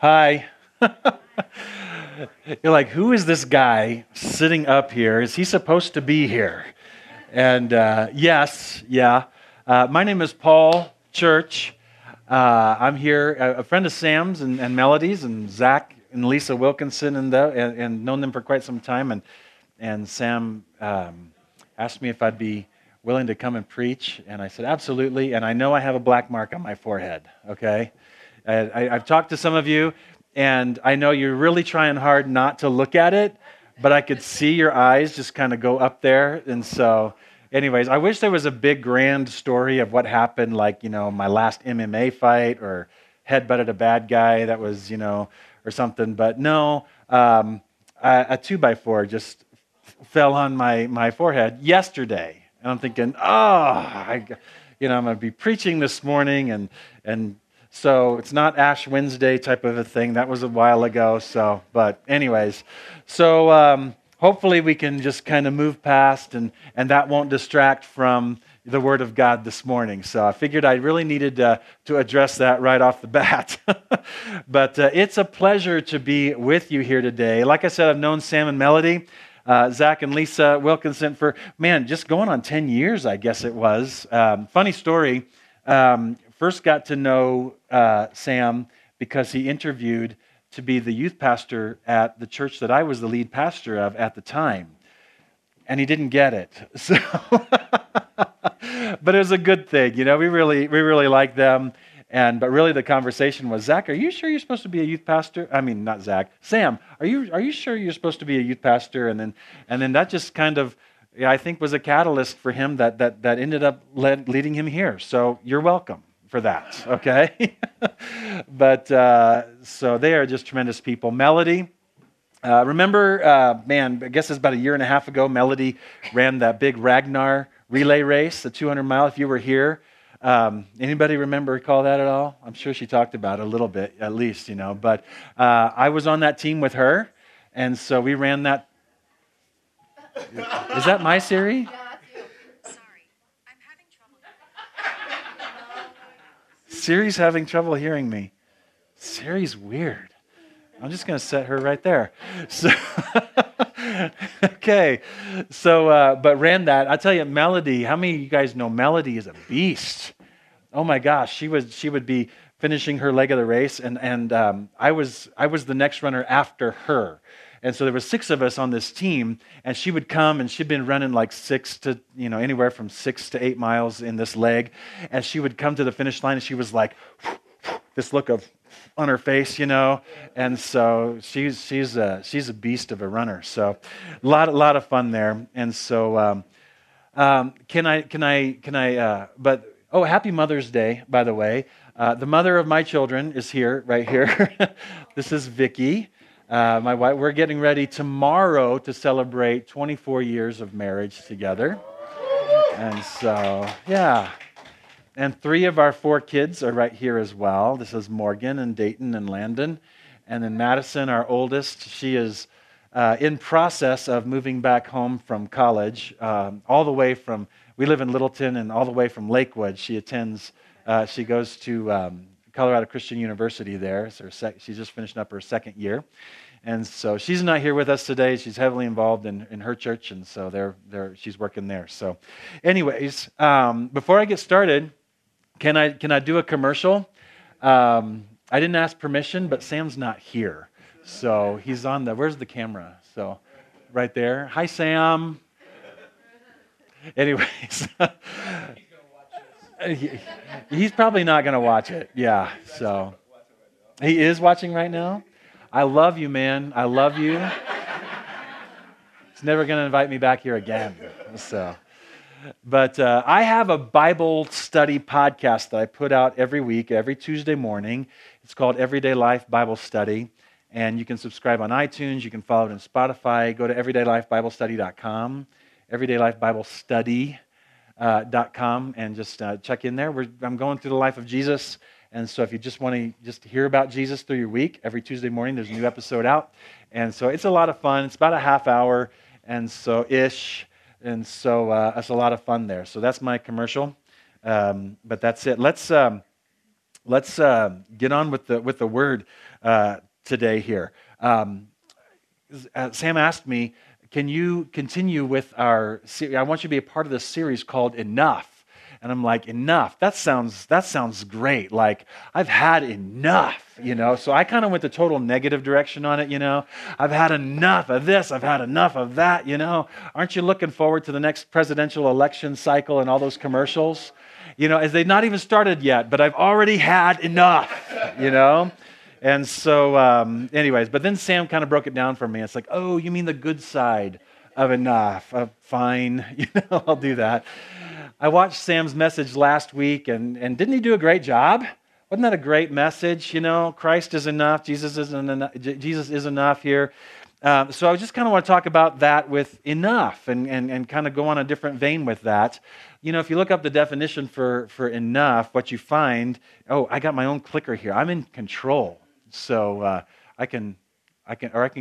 Hi. You're like, who is this guy sitting up here? Is he supposed to be here? And my name is Paul Church. I'm here, a friend of Sam's and Melody's, and Zach and Lisa Wilkinson, and known them for quite some time. And Sam asked me if I'd be willing to come and preach, and I said, absolutely. And I know I have a black mark on my forehead, okay? I've talked to some of you, and I know you're really trying hard not to look at it, but I could see your eyes just kind of go up there. And so anyways, I wish there was a big grand story of what happened, like, you know, my last MMA fight or headbutted a bad guy that was, you know, or something. But no, a 2x4 just fell on my forehead yesterday. And I'm thinking, I'm going to be preaching this morning. So it's not Ash Wednesday type of a thing. That was a while ago. So, but anyways, so hopefully we can just kind of move past and that won't distract from the Word of God this morning. So I figured I really needed to address that right off the bat. But it's a pleasure to be with you here today. Like I said, I've known Sam and Melody, Zach and Lisa Wilkinson for, just going on 10 years, I guess it was. Funny story. First got to know Sam because he interviewed to be the youth pastor at the church that I was the lead pastor of at the time. And he didn't get it. So, but it was a good thing. You know, we really liked them. But really the conversation was, Zach, are you sure you're supposed to be a youth pastor? I mean, not Zach. Sam, are you sure you're supposed to be a youth pastor? And then that just kind of, I think, was a catalyst for him that ended up leading him here. So you're welcome for that, okay? But so they are just tremendous people. Melody, I guess it's about a year and a half ago, Melody ran that big Ragnar relay race, the 200-mile, if you were here. Anybody recall that at all? I'm sure she talked about it a little bit, at least, you know. But I was on that team with her, and so we ran that. Is that my Siri? No, that's you. Sorry, I'm having trouble. Siri's having trouble hearing me. Siri's weird. I'm just going to set her right there. So, okay. So, but ran that. I tell you, Melody. How many of you guys know Melody is a beast? Oh my gosh, she would be finishing her leg of the race, and I was the next runner after her. And so there were 6 of us on this team, and she would come, and she'd been running like anywhere from 6 to 8 miles in this leg. And she would come to the finish line, and she was like, this look of on her face, you know. And so she's a beast of a runner. So a lot of fun there. And so happy Mother's Day, by the way. The mother of my children is here, right here. This is Vicky. My wife, we're getting ready tomorrow to celebrate 24 years of marriage together. And so, yeah. And 3 of our 4 kids are right here as well. This is Morgan and Dayton and Landon. And then Madison, our oldest, she is in process of moving back home from college, all the way from, we live in Littleton, and all the way from Lakewood. She attends, she goes to Colorado Christian University there. So she's just finishing up her 2nd year. And so she's not here with us today. She's heavily involved in her church, and so she's working there. So anyways, before I get started, can I do a commercial? I didn't ask permission, but Sam's not here. So he's on where's the camera? So right there. Hi, Sam. Anyways. He's probably not going to watch it. Yeah, so he is watching right now. I love you, man. I love you. He's never going to invite me back here again. So, but I have a Bible study podcast that I put out every week, every Tuesday morning. It's called Everyday Life Bible Study, and you can subscribe on iTunes. You can follow it on Spotify. Go to everydaylifebiblestudy.com. Everyday Life Bible Study. .com and just check in there. I'm going through the life of Jesus, and so if you just want to just hear about Jesus through your week, every Tuesday morning there's a new episode out, and so it's a lot of fun. It's about a half hour, and so ish, and so it's a lot of fun there. So that's my commercial, but that's it. Let's get on with the word. today here. Sam asked me, can you continue with our series? I want you to be a part of this series called Enough. And I'm like, enough? That sounds great. Like, I've had enough, you know? So I kind of went the total negative direction on it, you know? I've had enough of this. I've had enough of that, you know? Aren't you looking forward to the next presidential election cycle and all those commercials? You know, as they've not even started yet, but I've already had enough, you know? And so, anyways, but then Sam kind of broke it down for me. It's like, oh, you mean the good side of enough? Fine, you know, I'll do that. I watched Sam's message last week, and didn't he do a great job? Wasn't that a great message? You know, Christ is enough. Jesus is enough here. So I just kind of want to talk about that with enough and kind of go on a different vein with that. You know, if you look up the definition for enough, what you find, oh, I got my own clicker here. I'm in control. So I can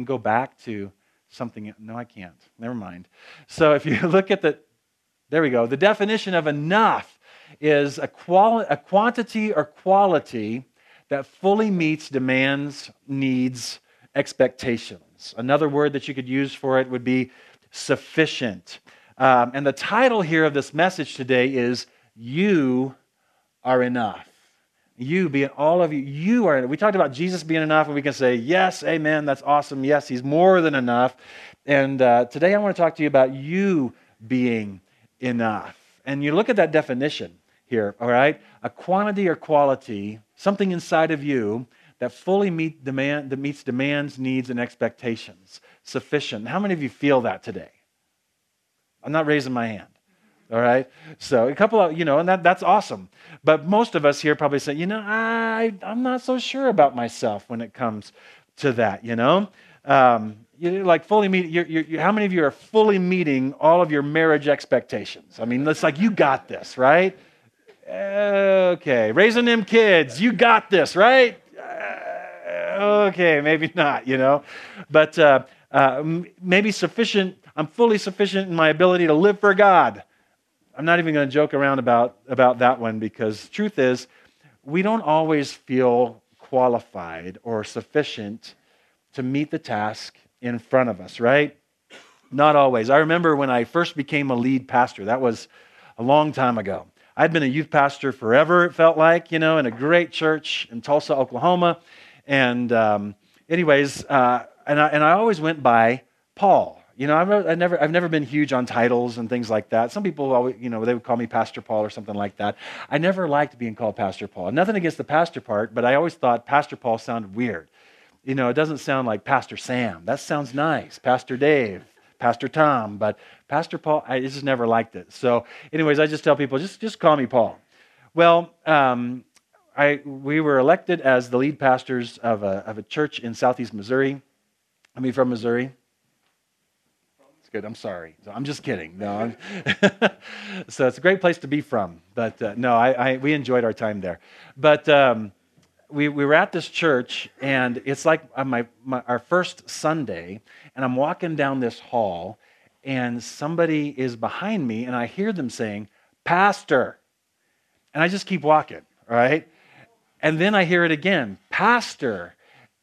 go back to something. No, I can't. Never mind. So if you look at there we go. The definition of enough is a quantity or quality that fully meets demands, needs, expectations. Another word that you could use for it would be sufficient. And the title here of this message today is "You Are Enough." You being all of you, you are enough. We talked about Jesus being enough, and we can say, yes, amen, that's awesome. Yes, he's more than enough. And today I want to talk to you about you being enough. And you look at that definition here, all right? A quantity or quality, something inside of you that fully meets demands, needs, and expectations. Sufficient. How many of you feel that today? I'm not raising my hand. All right. So a couple of, you know, and that's awesome. But most of us here probably say, you know, I'm not so sure about myself when it comes to that, you know. You like fully meet, how many of you are fully meeting all of your marriage expectations? I mean, it's like, you got this, right? Okay. Raising them kids, you got this, right? Okay. Maybe not, you know, but maybe sufficient. I'm fully sufficient in my ability to live for God. I'm not even going to joke around about that one, because the truth is, we don't always feel qualified or sufficient to meet the task in front of us, right? Not always. I remember when I first became a lead pastor. That was a long time ago. I'd been a youth pastor forever, it felt like, you know, in a great church in Tulsa, Oklahoma. And I always went by Paul. You know, I've never been huge on titles and things like that. Some people always, you know, they would call me Pastor Paul or something like that. I never liked being called Pastor Paul. Nothing against the pastor part, but I always thought Pastor Paul sounded weird. You know, it doesn't sound like Pastor Sam. That sounds nice. Pastor Dave, Pastor Tom, but Pastor Paul, I just never liked it. So anyways, I just tell people, just call me Paul. Well, we were elected as the lead pastors of a church in Southeast Missouri. I mean, from Missouri. Good. I'm sorry. I'm just kidding. No. So it's a great place to be from, but we enjoyed our time there. But we were at this church, and it's like our first Sunday, and I'm walking down this hall, and somebody is behind me, and I hear them saying, "Pastor," and I just keep walking, right? And then I hear it again, "Pastor."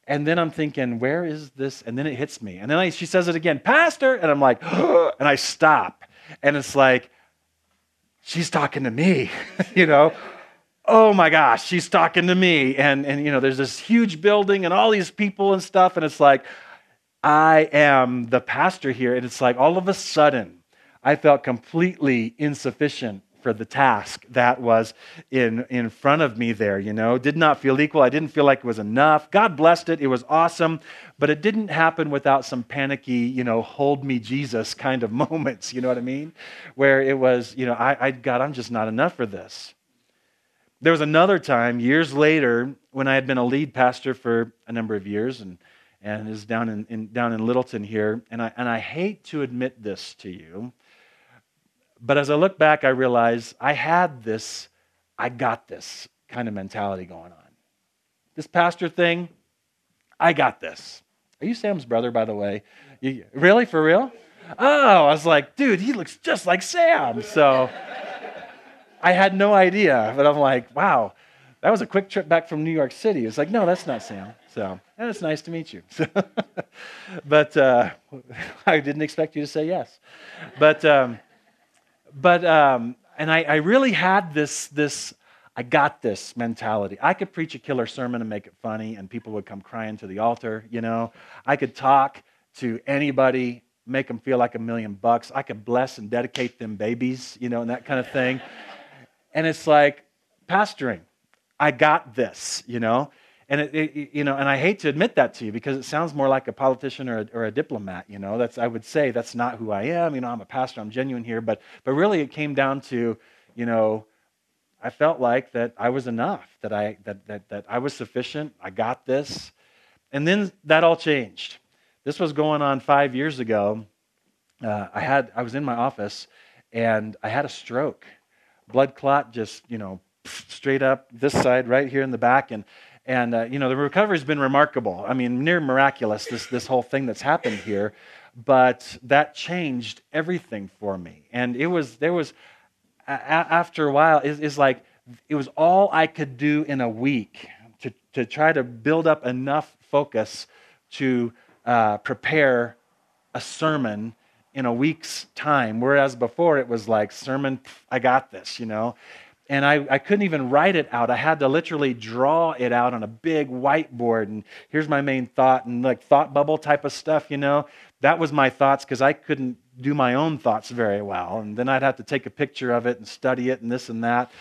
And then I'm thinking, where is this? And then it hits me. And then she says it again, "Pastor." And I'm like, and I stop. And it's like, she's talking to me, you know. Oh my gosh, she's talking to me. And you know, there's this huge building and all these people and stuff. And it's like, I am the pastor here. And it's like, all of a sudden, I felt completely insufficient for the task that was in front of me there, you know. Did not feel equal. I didn't feel like it was enough. God blessed it. It was awesome. But it didn't happen without some panicky, you know, hold me Jesus kind of moments, you know what I mean? Where it was, you know, God, I'm just not enough for this. There was another time years later when I had been a lead pastor for a number of years and is down in Littleton here. And I hate to admit this to you, but as I look back, I realize I had this, I got this kind of mentality going on. This pastor thing, I got this. Are you Sam's brother, by the way? Really? For real? Oh, I was like, dude, he looks just like Sam. So I had no idea, but I'm like, wow, that was a quick trip back from New York City. It's like, no, that's not Sam. So, and it's nice to meet you. So, but I didn't expect you to say yes. And I really had this I got this mentality. I could preach a killer sermon and make it funny, and people would come crying to the altar, you know. I could talk to anybody, make them feel like $1,000,000. I could bless and dedicate them babies, you know, and that kind of thing. And it's like, pastoring, I got this, you know. And and I hate to admit that to you because it sounds more like a politician or a diplomat, you know. That's, I would say, that's not who I am. You know, I'm a pastor, I'm genuine here, but really it came down to, you know, I felt like that I was enough, that I was sufficient, I got this. And then that all changed. This was going on 5 years ago. I was in my office and I had a stroke. Blood clot just, you know, straight up this side right here in the back. And you know, the recovery's been remarkable. I mean, near miraculous, this whole thing that's happened here. But that changed everything for me. And after a while, it's like it was all I could do in a week to try to build up enough focus to prepare a sermon in a week's time, whereas before it was like, sermon, I got this, you know. And I couldn't even write it out. I had to literally draw it out on a big whiteboard. And here's my main thought and like thought bubble type of stuff, you know. That was my thoughts because I couldn't do my own thoughts very well. And then I'd have to take a picture of it and study it and this and that.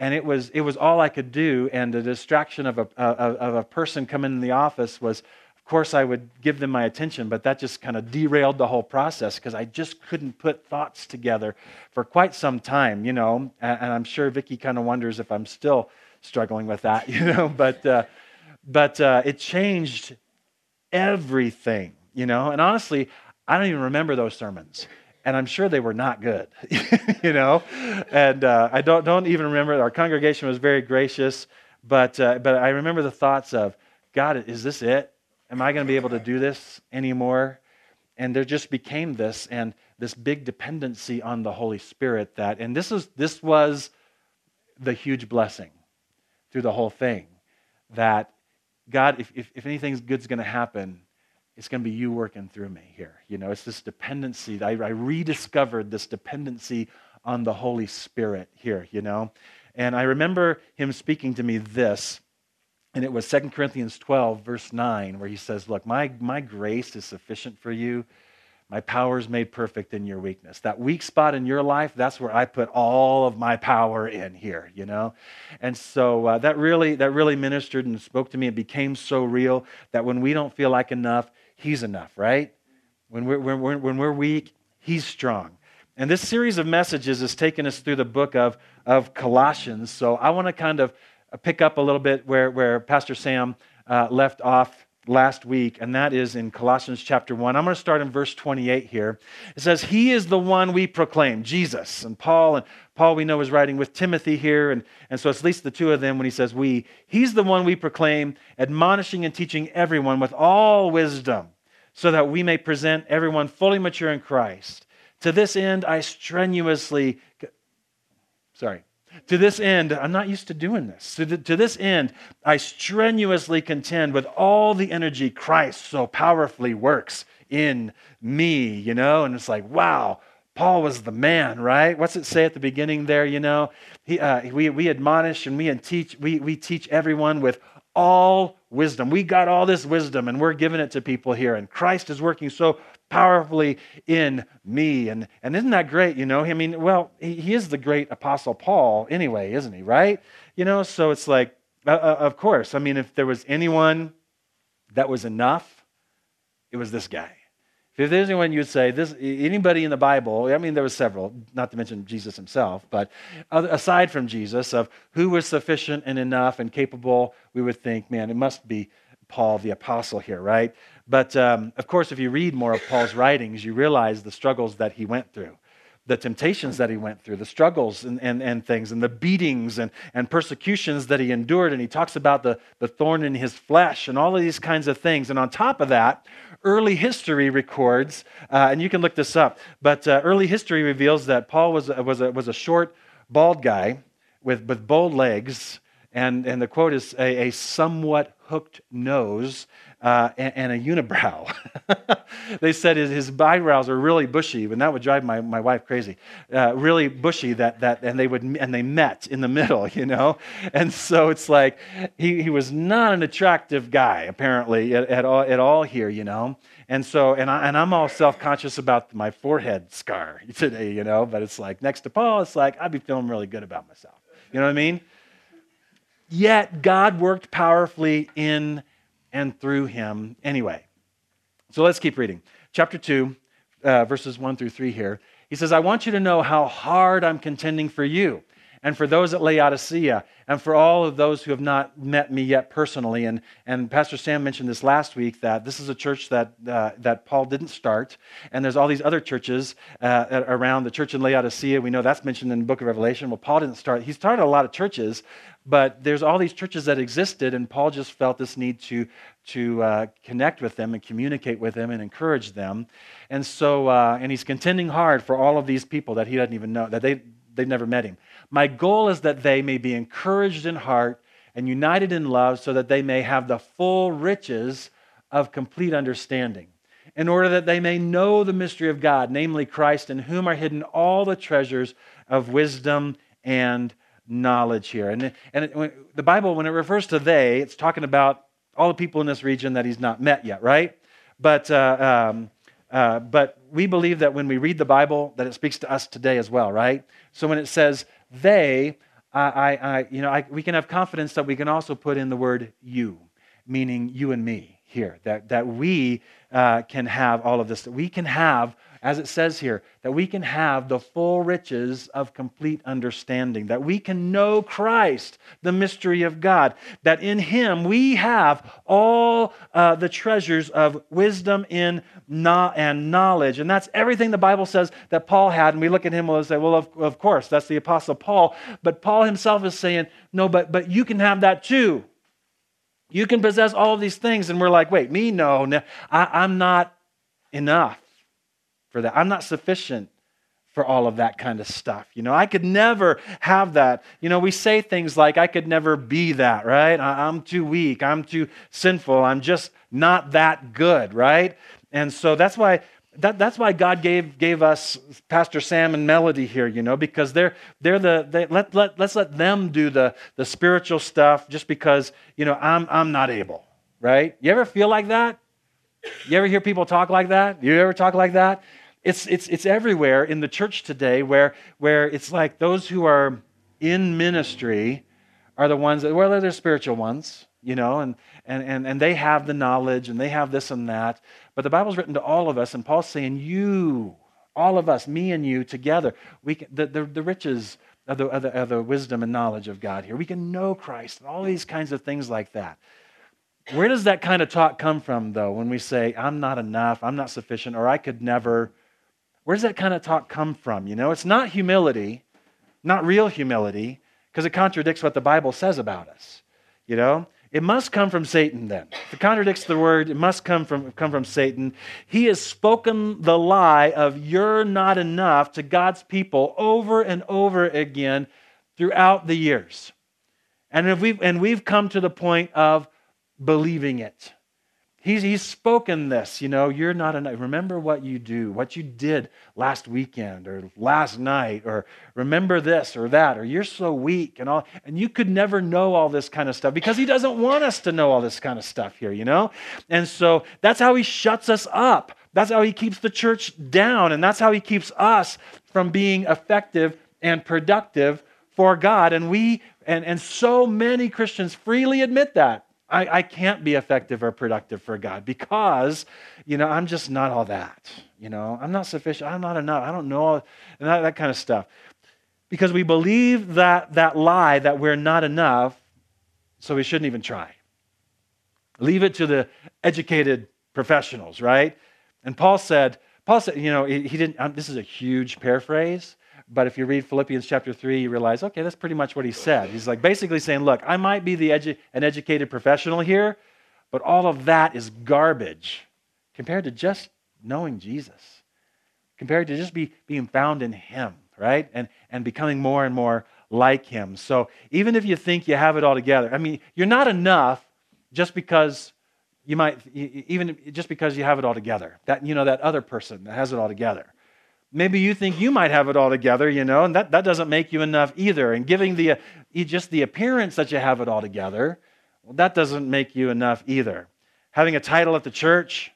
And it was all I could do. And the distraction of a person coming in the office was, of course, I would give them my attention, but that just kind of derailed the whole process because I just couldn't put thoughts together for quite some time, you know. And I'm sure Vicky kind of wonders if I'm still struggling with that, you know. But it changed everything, you know. And honestly, I don't even remember those sermons, and I'm sure they were not good, you know. And I don't even remember. Our congregation was very gracious, but I remember the thoughts of, God, is this it? Am I going to be able to do this anymore? And there just became this and this big dependency on the Holy Spirit that, and this was the huge blessing through the whole thing, that God, if anything good's going to happen, it's going to be you working through me here. You know, it's this dependency. I rediscovered this dependency on the Holy Spirit here, you know. And I remember him speaking to me this, and it was 2 Corinthians 12, verse 9, where he says, look, my grace is sufficient for you. My power is made perfect in your weakness. That weak spot in your life, that's where I put all of my power in here, you know? And so that really ministered and spoke to me. It became so real that when we don't feel like enough, he's enough, right? When we're weak, he's strong. And this series of messages has taken us through the book of Colossians. So I want to kind of pick up a little bit where Pastor Sam left off last week, and that is in Colossians chapter 1. I'm going to start in verse 28 here. It says, he is the one we proclaim, Jesus and Paul we know is writing with Timothy here, and so it's at least the two of them when he says we. He's the one we proclaim, admonishing and teaching everyone with all wisdom, so that we may present everyone fully mature in Christ. To this end, I strenuously contend with all the energy Christ so powerfully works in me, you know? And it's like, wow, Paul was the man, right? What's it say at the beginning there, you know? We admonish and we teach everyone with all wisdom. We got all this wisdom and we're giving it to people here, and Christ is working so powerfully in me. And isn't that great, you know? I mean, well, he is the great Apostle Paul anyway, isn't he, right? You know, so it's like, of course. I mean, if there was anyone that was enough, it was this guy. If there's anyone you'd say, anybody in the Bible, I mean, there was several, not to mention Jesus himself, but aside from Jesus, of who was sufficient and enough and capable, we would think, man, it must be Paul the Apostle here, right? But of course, if you read more of Paul's writings, you realize the struggles that he went through, the temptations that he went through, the struggles and things, and the beatings and persecutions that he endured. And he talks about the thorn in his flesh and all of these kinds of things. And on top of that, early history records, and you can look this up, but early history reveals that Paul was a short, bald guy with bold legs. And the quote is a somewhat hooked nose and a unibrow. They said his eyebrows are really bushy, and that would drive my wife crazy. Really bushy, and they met in the middle, you know. And so it's like he was not an attractive guy apparently at all here, you know. And so I'm all self-conscious about my forehead scar today, you know. But it's like next to Paul, it's like I'd be feeling really good about myself. You know what I mean? Yet God worked powerfully in and through him anyway. So let's keep reading. Chapter 2, verses 1 through 3 here. He says, I want you to know how hard I'm contending for you and for those at Laodicea and for all of those who have not met me yet personally. And Pastor Sam mentioned this last week, that this is a church that Paul didn't start. And there's all these other churches around. The church in Laodicea, we know that's mentioned in the book of Revelation. Well, Paul didn't start. He started a lot of churches, but there's all these churches that existed, and Paul just felt this need to connect with them and communicate with them and encourage them. And so, and he's contending hard for all of these people that he doesn't even know, that they've never met him. My goal is that they may be encouraged in heart and united in love, so that they may have the full riches of complete understanding, in order that they may know the mystery of God, namely Christ, in whom are hidden all the treasures of wisdom and knowledge here. And the Bible, when it refers to they, it's talking about all the people in this region that he's not met yet, right? But we believe that when we read the Bible, that it speaks to us today as well, right? So when it says they, we can have confidence that we can also put in the word you, meaning you and me here, that we can have all of this, that we can have, as it says here, that we can have the full riches of complete understanding, that we can know Christ, the mystery of God, that in him we have all the treasures of wisdom and knowledge. And that's everything the Bible says that Paul had. And we look at him and say, well, of course, that's the Apostle Paul. But Paul himself is saying, no, but you can have that too. You can possess all of these things. And we're like, wait, me? No, I'm not enough for that. I'm not sufficient for all of that kind of stuff. You know, I could never have that. You know, we say things like, I could never be that, right? I'm too weak. I'm too sinful. I'm just not that good, right? And so that's why God gave us Pastor Sam and Melody here, you know, because let's let them do the spiritual stuff, just because, you know, I'm not able, right? You ever feel like that? You ever hear people talk like that? You ever talk like that? It's everywhere in the church today, where it's like those who are in ministry are the ones that, well, they're spiritual ones, you know, and they have the knowledge and they have this and that. But the Bible's written to all of us, and Paul's saying, you, all of us, me and you together, we can, the riches of the wisdom and knowledge of God here. We can know Christ and all these kinds of things like that. Where does that kind of talk come from, though, when we say, I'm not enough, I'm not sufficient, or I could never? Where does that kind of talk come from? You know, it's not humility, not real humility, because it contradicts what the Bible says about us. You know, it must come from Satan then. If it contradicts the word, it must come from Satan. He has spoken the lie of you're not enough to God's people over and over again throughout the years. And if we've come to the point of believing it. He's spoken this, you know, you're not enough. Remember what you do, what you did last weekend or last night, or remember this or that, or you're so weak and all. And you could never know all this kind of stuff, because he doesn't want us to know all this kind of stuff here, you know? And so that's how he shuts us up. That's how he keeps the church down. And that's how he keeps us from being effective and productive for God. And we so many Christians freely admit that. I can't be effective or productive for God, because, you know, I'm just not all that. You know, I'm not sufficient. I'm not enough. I don't know, and that kind of stuff. Because we believe that lie that we're not enough, so we shouldn't even try. Leave it to the educated professionals, right? And Paul said, you know, he didn't. This is a huge paraphrase. But if you read Philippians chapter 3, you realize, okay, that's pretty much what he said. He's like basically saying, look, I might be an educated professional here, but all of that is garbage compared to just knowing Jesus, compared to just being found in him, right? And becoming more and more like him. So even if you think you have it all together, I mean, you're not enough just because you might, even just because you have it all together. That, you know, that other person that has it all together. Maybe you think you might have it all together, you know, and that doesn't make you enough either. And giving just the appearance that you have it all together, well, that doesn't make you enough either. Having a title at the church,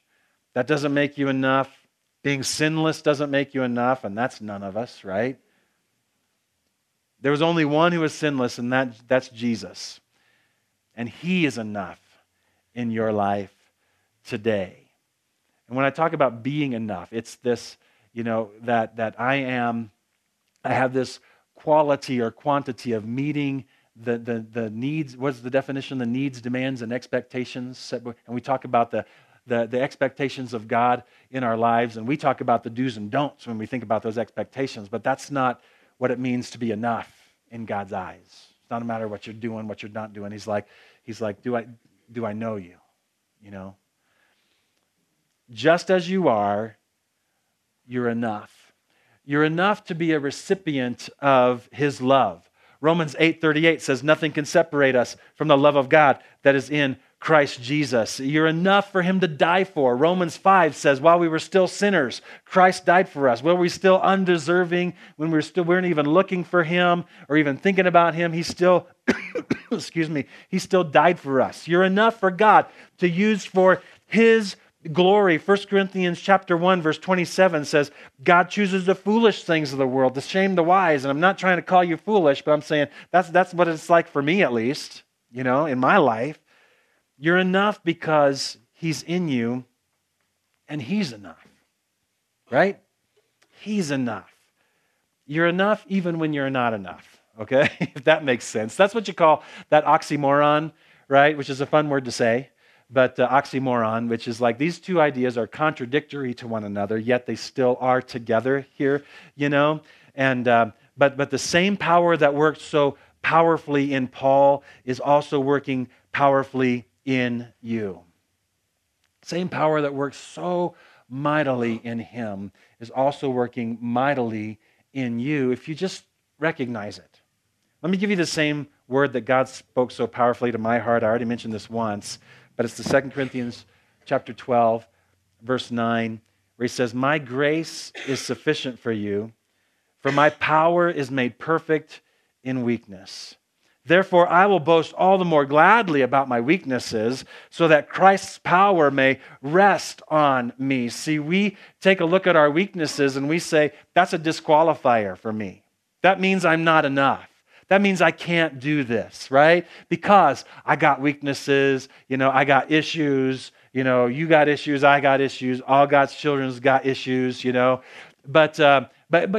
that doesn't make you enough. Being sinless doesn't make you enough, and that's none of us, right? There was only one who was sinless, and that's Jesus. And he is enough in your life today. And when I talk about being enough, it's this, you know, that I have this quality or quantity of meeting the needs. What's the definition? The needs, demands, and expectations. And we talk about the expectations of God in our lives, and we talk about the do's and don'ts when we think about those expectations, but that's not what it means to be enough in God's eyes. It's not a matter of what you're doing, what you're not doing. He's like, do I know you? You know? Just as you are, you're enough. You're enough to be a recipient of his love. Romans 8:38 says, nothing can separate us from the love of God that is in Christ Jesus. You're enough for him to die for. Romans 5 says, while we were still sinners, Christ died for us. While we were still undeserving, when we weren't even looking for him or even thinking about him, he still, he still died for us. You're enough for God to use for his glory. 1 Corinthians chapter 1, verse 27 says, God chooses the foolish things of the world to shame the wise. And I'm not trying to call you foolish, but I'm saying that's what it's like for me, at least, you know, in my life. You're enough because he's in you and he's enough, right? He's enough. You're enough even when you're not enough, okay? If that makes sense. That's what you call that oxymoron, right? Which is a fun word to say, but oxymoron, which is like these two ideas are contradictory to one another, yet they still are together here, you know? And but the same power that worked so powerfully in Paul is also working powerfully in you. Same power that works so mightily in him is also working mightily in you if you just recognize it. Let me give you the same word that God spoke so powerfully to my heart. I already mentioned this once, but it's the 2 Corinthians chapter 12, verse 9, where he says, my grace is sufficient for you, for my power is made perfect in weakness. Therefore, I will boast all the more gladly about my weaknesses so that Christ's power may rest on me. See, we take a look at our weaknesses and we say, that's a disqualifier for me. That means I'm not enough. That means I can't do this, right? Because I got weaknesses, you know, I got issues, you know, you got issues, I got issues, all God's children's got issues, you know. But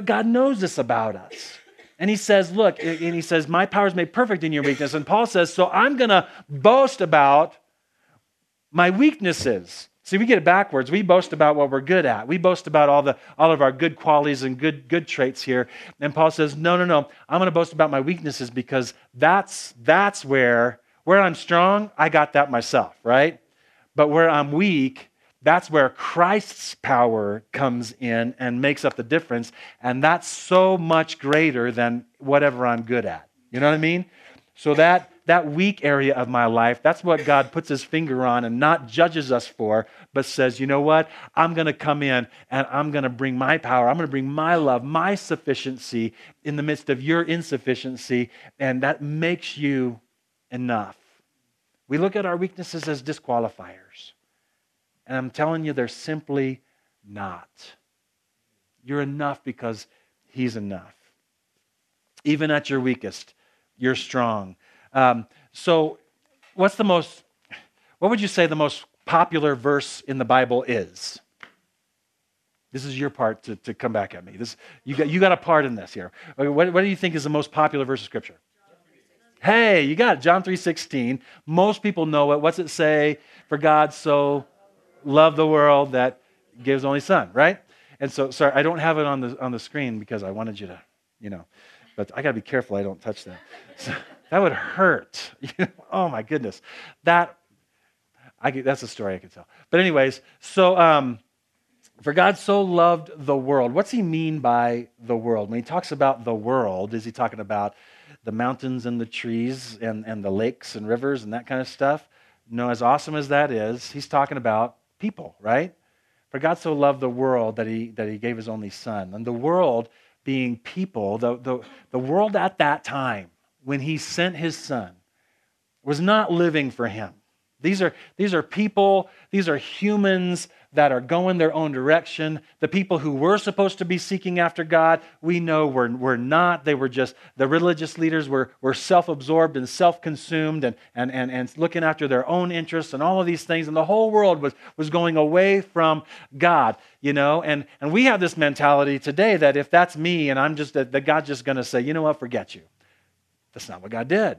God knows this about us. And he says, look, and he says, my power is made perfect in your weakness. And Paul says, so I'm going to boast about my weaknesses. See, we get it backwards. We boast about what we're good at. We boast about all of our good qualities and good traits here. And Paul says, no. I'm going to boast about my weaknesses because that's where I'm strong, I got that myself, right? But where I'm weak, that's where Christ's power comes in and makes up the difference. And that's so much greater than whatever I'm good at. You know what I mean? So that weak area of my life, that's what God puts his finger on and not judges us for, but says, you know what? I'm going to come in and I'm going to bring my power. I'm going to bring my love, my sufficiency in the midst of your insufficiency. And that makes you enough. We look at our weaknesses as disqualifiers. And I'm telling you, they're simply not. You're enough because he's enough. Even at your weakest, you're strong. So what would you say the most popular verse in the Bible is? This is your part to come back at me. You got a part in this here. What do you think is the most popular verse of Scripture? Hey, you got it. John 3:16. Most people know it. What's it say? For God so love the world that gives only son, right? And so, sorry, I don't have it on the screen because I wanted you to, you know, but I got to be careful I don't touch that. So, that would hurt. Oh my goodness. That's a story I could tell. But anyways, so for God so loved the world. What's he mean by the world? When he talks about the world, is he talking about the mountains and the trees and the lakes and rivers and that kind of stuff? No, as awesome as that is, he's talking about people, right? For God so loved the world that he gave his only son. And the world being people, the world at that time when he sent his son was not living for him. These are people, these are humans that are going their own direction. The people who were supposed to be seeking after God, we know were not. They were just, the religious leaders were self-absorbed and self-consumed and looking after their own interests and all of these things. And the whole world was going away from God, you know. And we have this mentality today that if that's me and I'm just, that God's just going to say, you know what, forget you. That's not what God did.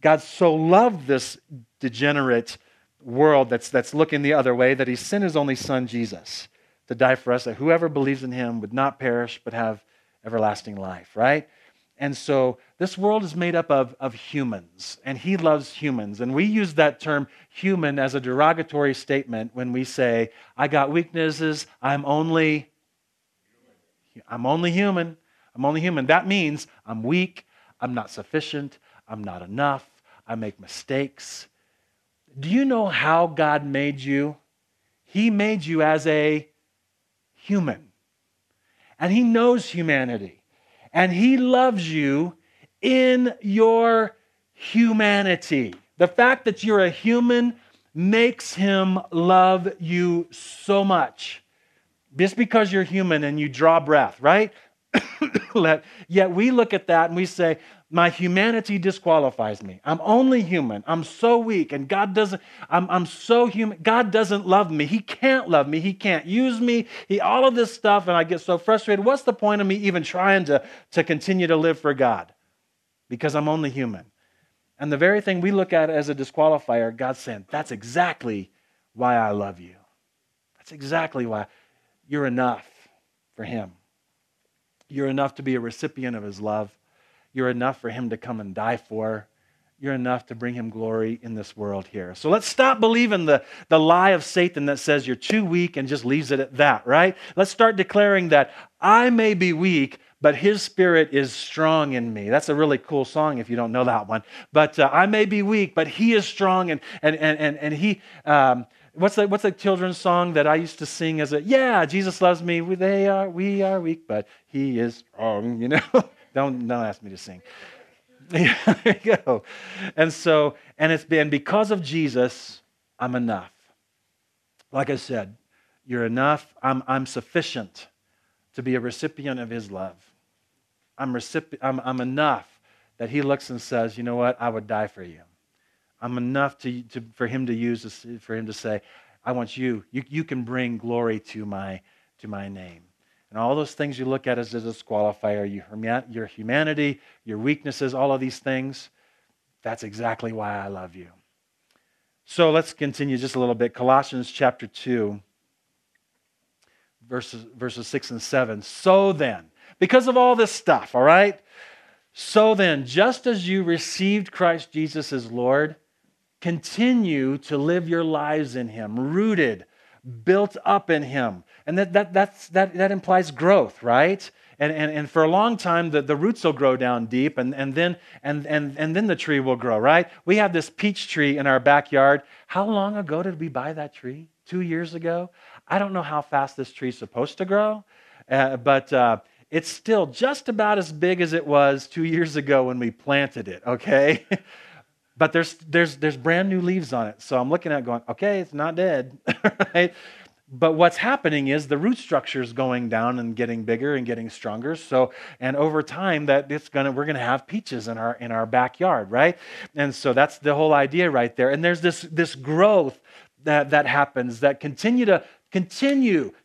God so loved this degenerate world that's looking the other way, that he sent his only son, Jesus, to die for us, that whoever believes in him would not perish but have everlasting life, right? And so this world is made up of humans, and he loves humans. And we use that term human as a derogatory statement when we say, I got weaknesses, I'm only human. That means I'm weak, I'm not sufficient, I'm not enough, I make mistakes. Do you know how God made you? He made you as a human. And he knows humanity. And he loves you in your humanity. The fact that you're a human makes him love you so much. Just because you're human and you draw breath, right? Yet we look at that and we say, my humanity disqualifies me. I'm only human. I'm so weak, and I'm so human. God doesn't love me. He can't love me. He can't use me. All of this stuff, and I get so frustrated. What's the point of me even trying to continue to live for God? Because I'm only human. And the very thing we look at as a disqualifier, God's saying, that's exactly why I love you. That's exactly why you're enough for him. You're enough to be a recipient of his love. You're enough for him to come and die for. You're enough to bring him glory in this world here. So let's stop believing the lie of Satan that says you're too weak and just leaves it at that, right? Let's start declaring that I may be weak, but his spirit is strong in me. That's a really cool song if you don't know that one. But I may be weak, but he is strong and he... What's the children's song that I used to sing as a, yeah, Jesus loves me, we are weak, but he is strong, you know? Don't ask me to sing. Yeah, there you go. And so, and it's been because of Jesus, I'm enough. Like I said, you're enough. I'm sufficient to be a recipient of his love. I'm enough that he looks and says, you know what? I would die for you. I'm enough for him to say, I want you. You can bring glory to my name. And all those things you look at as a disqualifier, your humanity, your weaknesses, all of these things, that's exactly why I love you. So let's continue just a little bit. Colossians chapter 2, verses 6 and 7. So then, because of all this stuff, all right? So then, just as you received Christ Jesus as Lord, continue to live your lives in him, rooted, built up in him. And that implies growth, right? And for a long time the roots will grow down deep and then the tree will grow, right? We have this peach tree in our backyard. How long ago did we buy that tree? 2 years ago? I don't know how fast this tree's supposed to grow, but it's still just about as big as it was 2 years ago when we planted it, okay? But there's brand new leaves on it. So I'm looking at it going, okay, it's not dead, right? But what's happening is the root structure is going down and getting bigger and getting stronger. So, and over time we're gonna have peaches in our backyard, right? And so that's the whole idea right there. And there's this growth that happens, that continue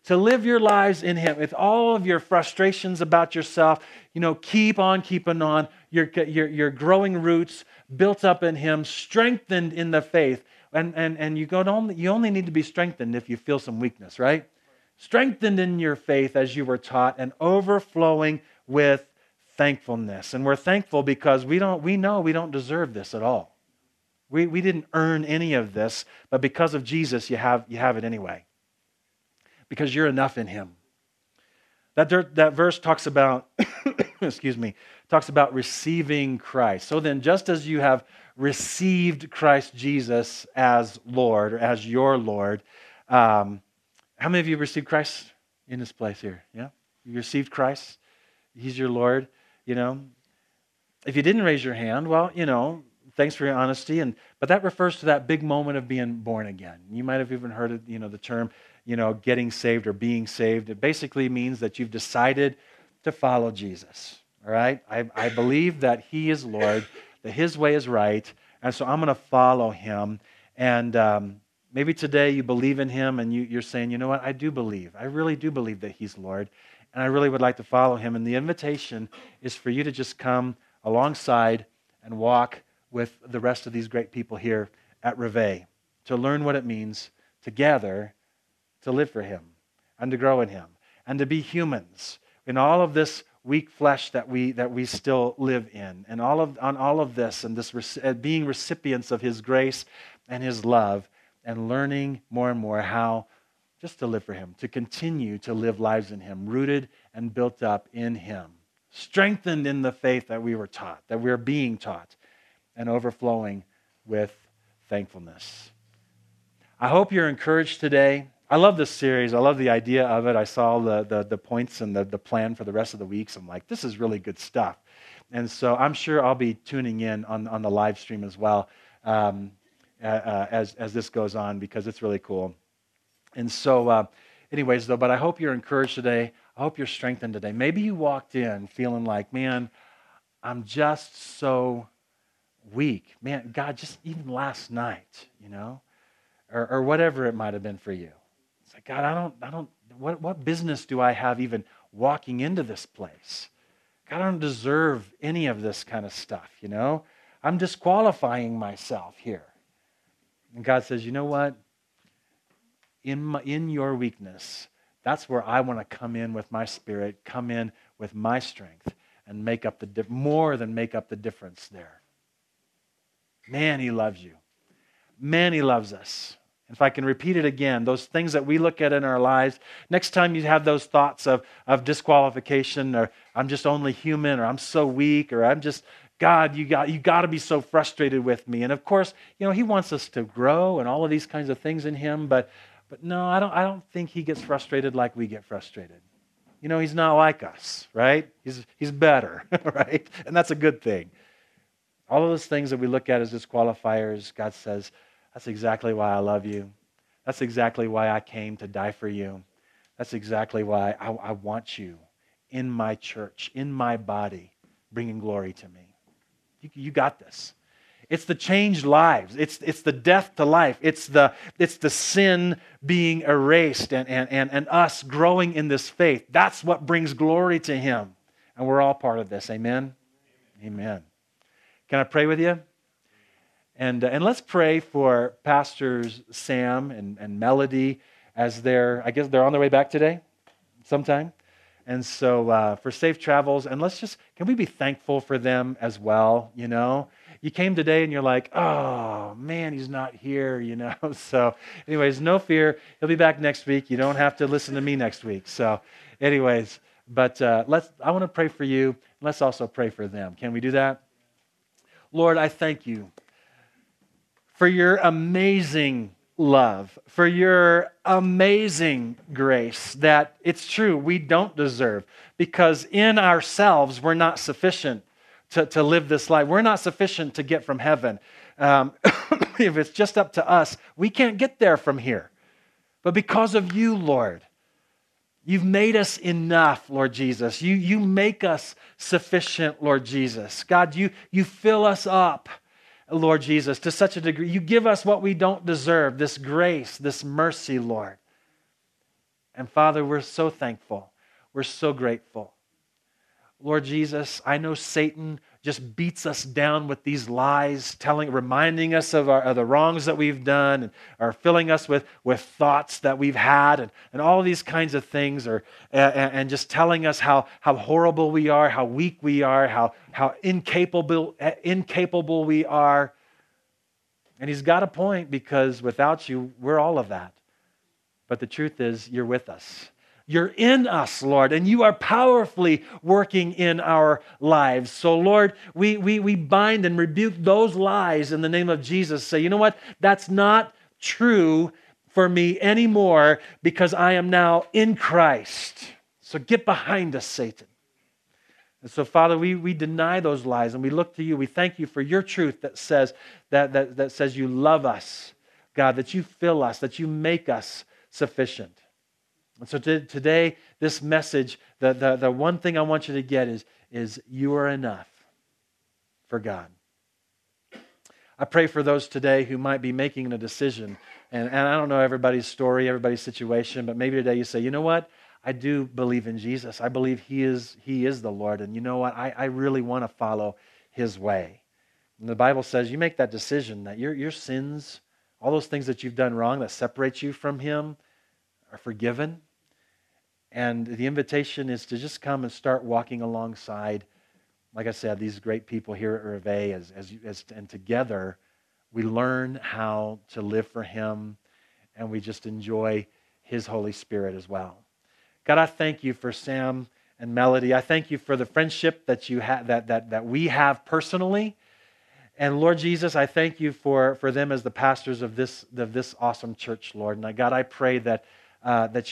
to live your lives in him with all of your frustrations about yourself. You know, keep on keeping on. Your growing roots built up in him, strengthened in the faith. And you only need to be strengthened if you feel some weakness, right? Strengthened in your faith as you were taught, and overflowing with thankfulness. And we're thankful because we know we don't deserve this at all. We didn't earn any of this, but because of Jesus, you have it anyway. Because you're enough in him. That verse talks about, excuse me, talks about receiving Christ. So then, just as you have received Christ Jesus as Lord, or as your Lord. How many of you received Christ in this place here? Yeah? You received Christ? He's your Lord, you know? If you didn't raise your hand, well, you know, thanks for your honesty. But that refers to that big moment of being born again. You might have even heard it, you know, the term, you know, getting saved or being saved. It basically means that you've decided to follow Jesus, all right? I believe that he is Lord, that his way is right, and so I'm going to follow him. And maybe today you believe in him and you're saying, you know what, I do believe. I really do believe that he's Lord, and I really would like to follow him. And the invitation is for you to just come alongside and walk with the rest of these great people here at Reveille to learn what it means together to live for him and to grow in him and to be humans in all of this weak flesh that we still live in, and all of this and this being recipients of his grace and his love, and learning more and more how just to live for him, to continue to live lives in him, rooted and built up in him, strengthened in the faith that we were taught, that we're being taught, and overflowing with thankfulness. I hope you're encouraged today. I love this series. I love the idea of it. I saw the points and the plan for the rest of the weeks. I'm like, this is really good stuff. And so I'm sure I'll be tuning in on the live stream as well as this goes on, because it's really cool. And so anyways, though, but I hope you're encouraged today. I hope you're strengthened today. Maybe you walked in feeling like, man, I'm just so weak. Man, God, just even last night, you know, or whatever it might have been for you. It's like, God, what business do I have even walking into this place? God, I don't deserve any of this kind of stuff, you know? I'm disqualifying myself here. And God says, you know what? In your weakness, that's where I want to come in with my spirit, come in with my strength, and more than make up the difference there. Man, he loves you. Man, he loves us. If I can repeat it again, those things that we look at in our lives, next time you have those thoughts of disqualification, or I'm just only human, or I'm so weak, or I'm just, God, you got to be so frustrated with me. And of course, you know, he wants us to grow and all of these kinds of things in him, but no, I don't think he gets frustrated like we get frustrated. You know, he's not like us, right? He's better, right? And that's a good thing. All of those things that we look at as disqualifiers, God says, that's exactly why I love you. That's exactly why I came to die for you. That's exactly why I want you in my church, in my body, bringing glory to me. You got this. It's the changed lives. It's the death to life. It's the sin being erased and us growing in this faith. That's what brings glory to him. And we're all part of this. Amen? Amen. Can I pray with you? And let's pray for Pastors Sam and Melody as they're on their way back today sometime. And so for safe travels, and can we be thankful for them as well, you know? You came today and you're like, oh, man, he's not here, you know? So anyways, no fear. He'll be back next week. You don't have to listen to me next week. So anyways, but I want to pray for you. Let's also pray for them. Can we do that? Lord, I thank you for your amazing love, for your amazing grace, that it's true, we don't deserve, because in ourselves, we're not sufficient to live this life. We're not sufficient to get from heaven. If it's just up to us, we can't get there from here. But because of you, Lord, you've made us enough, Lord Jesus. You make us sufficient, Lord Jesus. God, you fill us up, Lord Jesus, to such a degree. You give us what we don't deserve, this grace, this mercy, Lord. And Father, we're so thankful. We're so grateful. Lord Jesus, I know Satan just beats us down with these lies, reminding us of the wrongs that we've done, and or filling us with thoughts that we've had, and all these kinds of things, and just telling us how horrible we are, how weak we are, how incapable we are. And he's got a point, because without you, we're all of that. But the truth is, you're with us. You're in us, Lord, and you are powerfully working in our lives. So, Lord, we bind and rebuke those lies in the name of Jesus. Say, you know what? That's not true for me anymore because I am now in Christ. So get behind us, Satan. And so, Father, we deny those lies and we look to you. We thank you for your truth that says that says you love us, God, that you fill us, that you make us sufficient. And so today, this message, the one thing I want you to get is you are enough for God. I pray for those today who might be making a decision. And I don't know everybody's story, everybody's situation, but maybe today you say, you know what? I do believe in Jesus. I believe He is the Lord. And you know what? I really want to follow His way. And the Bible says you make that decision that your sins, all those things that you've done wrong that separate you from Him are forgiven. And the invitation is to just come and start walking alongside, like I said, these great people here at Reveille, and together we learn how to live for Him, and we just enjoy His Holy Spirit as well. God, I thank you for Sam and Melody. I thank you for the friendship that you have, that we have personally. And Lord Jesus, I thank you for them as the pastors of this awesome church, Lord. And God, I pray that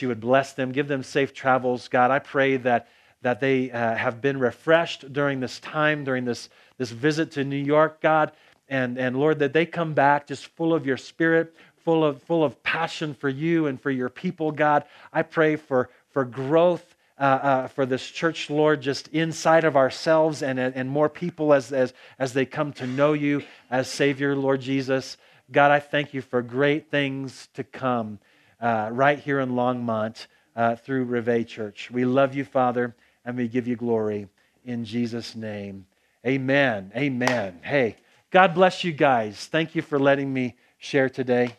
you would bless them, give them safe travels. God, I pray that they have been refreshed during this time, during this visit to New York, God. And Lord, that they come back just full of your Spirit, full of passion for you and for your people, God. I pray for growth for this church, Lord, just inside of ourselves and more people as they come to know you as Savior, Lord Jesus. God, I thank you for great things to come. Right here in Longmont through Reveille Church. We love you, Father, and we give you glory in Jesus' name. Amen. Amen. Hey, God bless you guys. Thank you for letting me share today.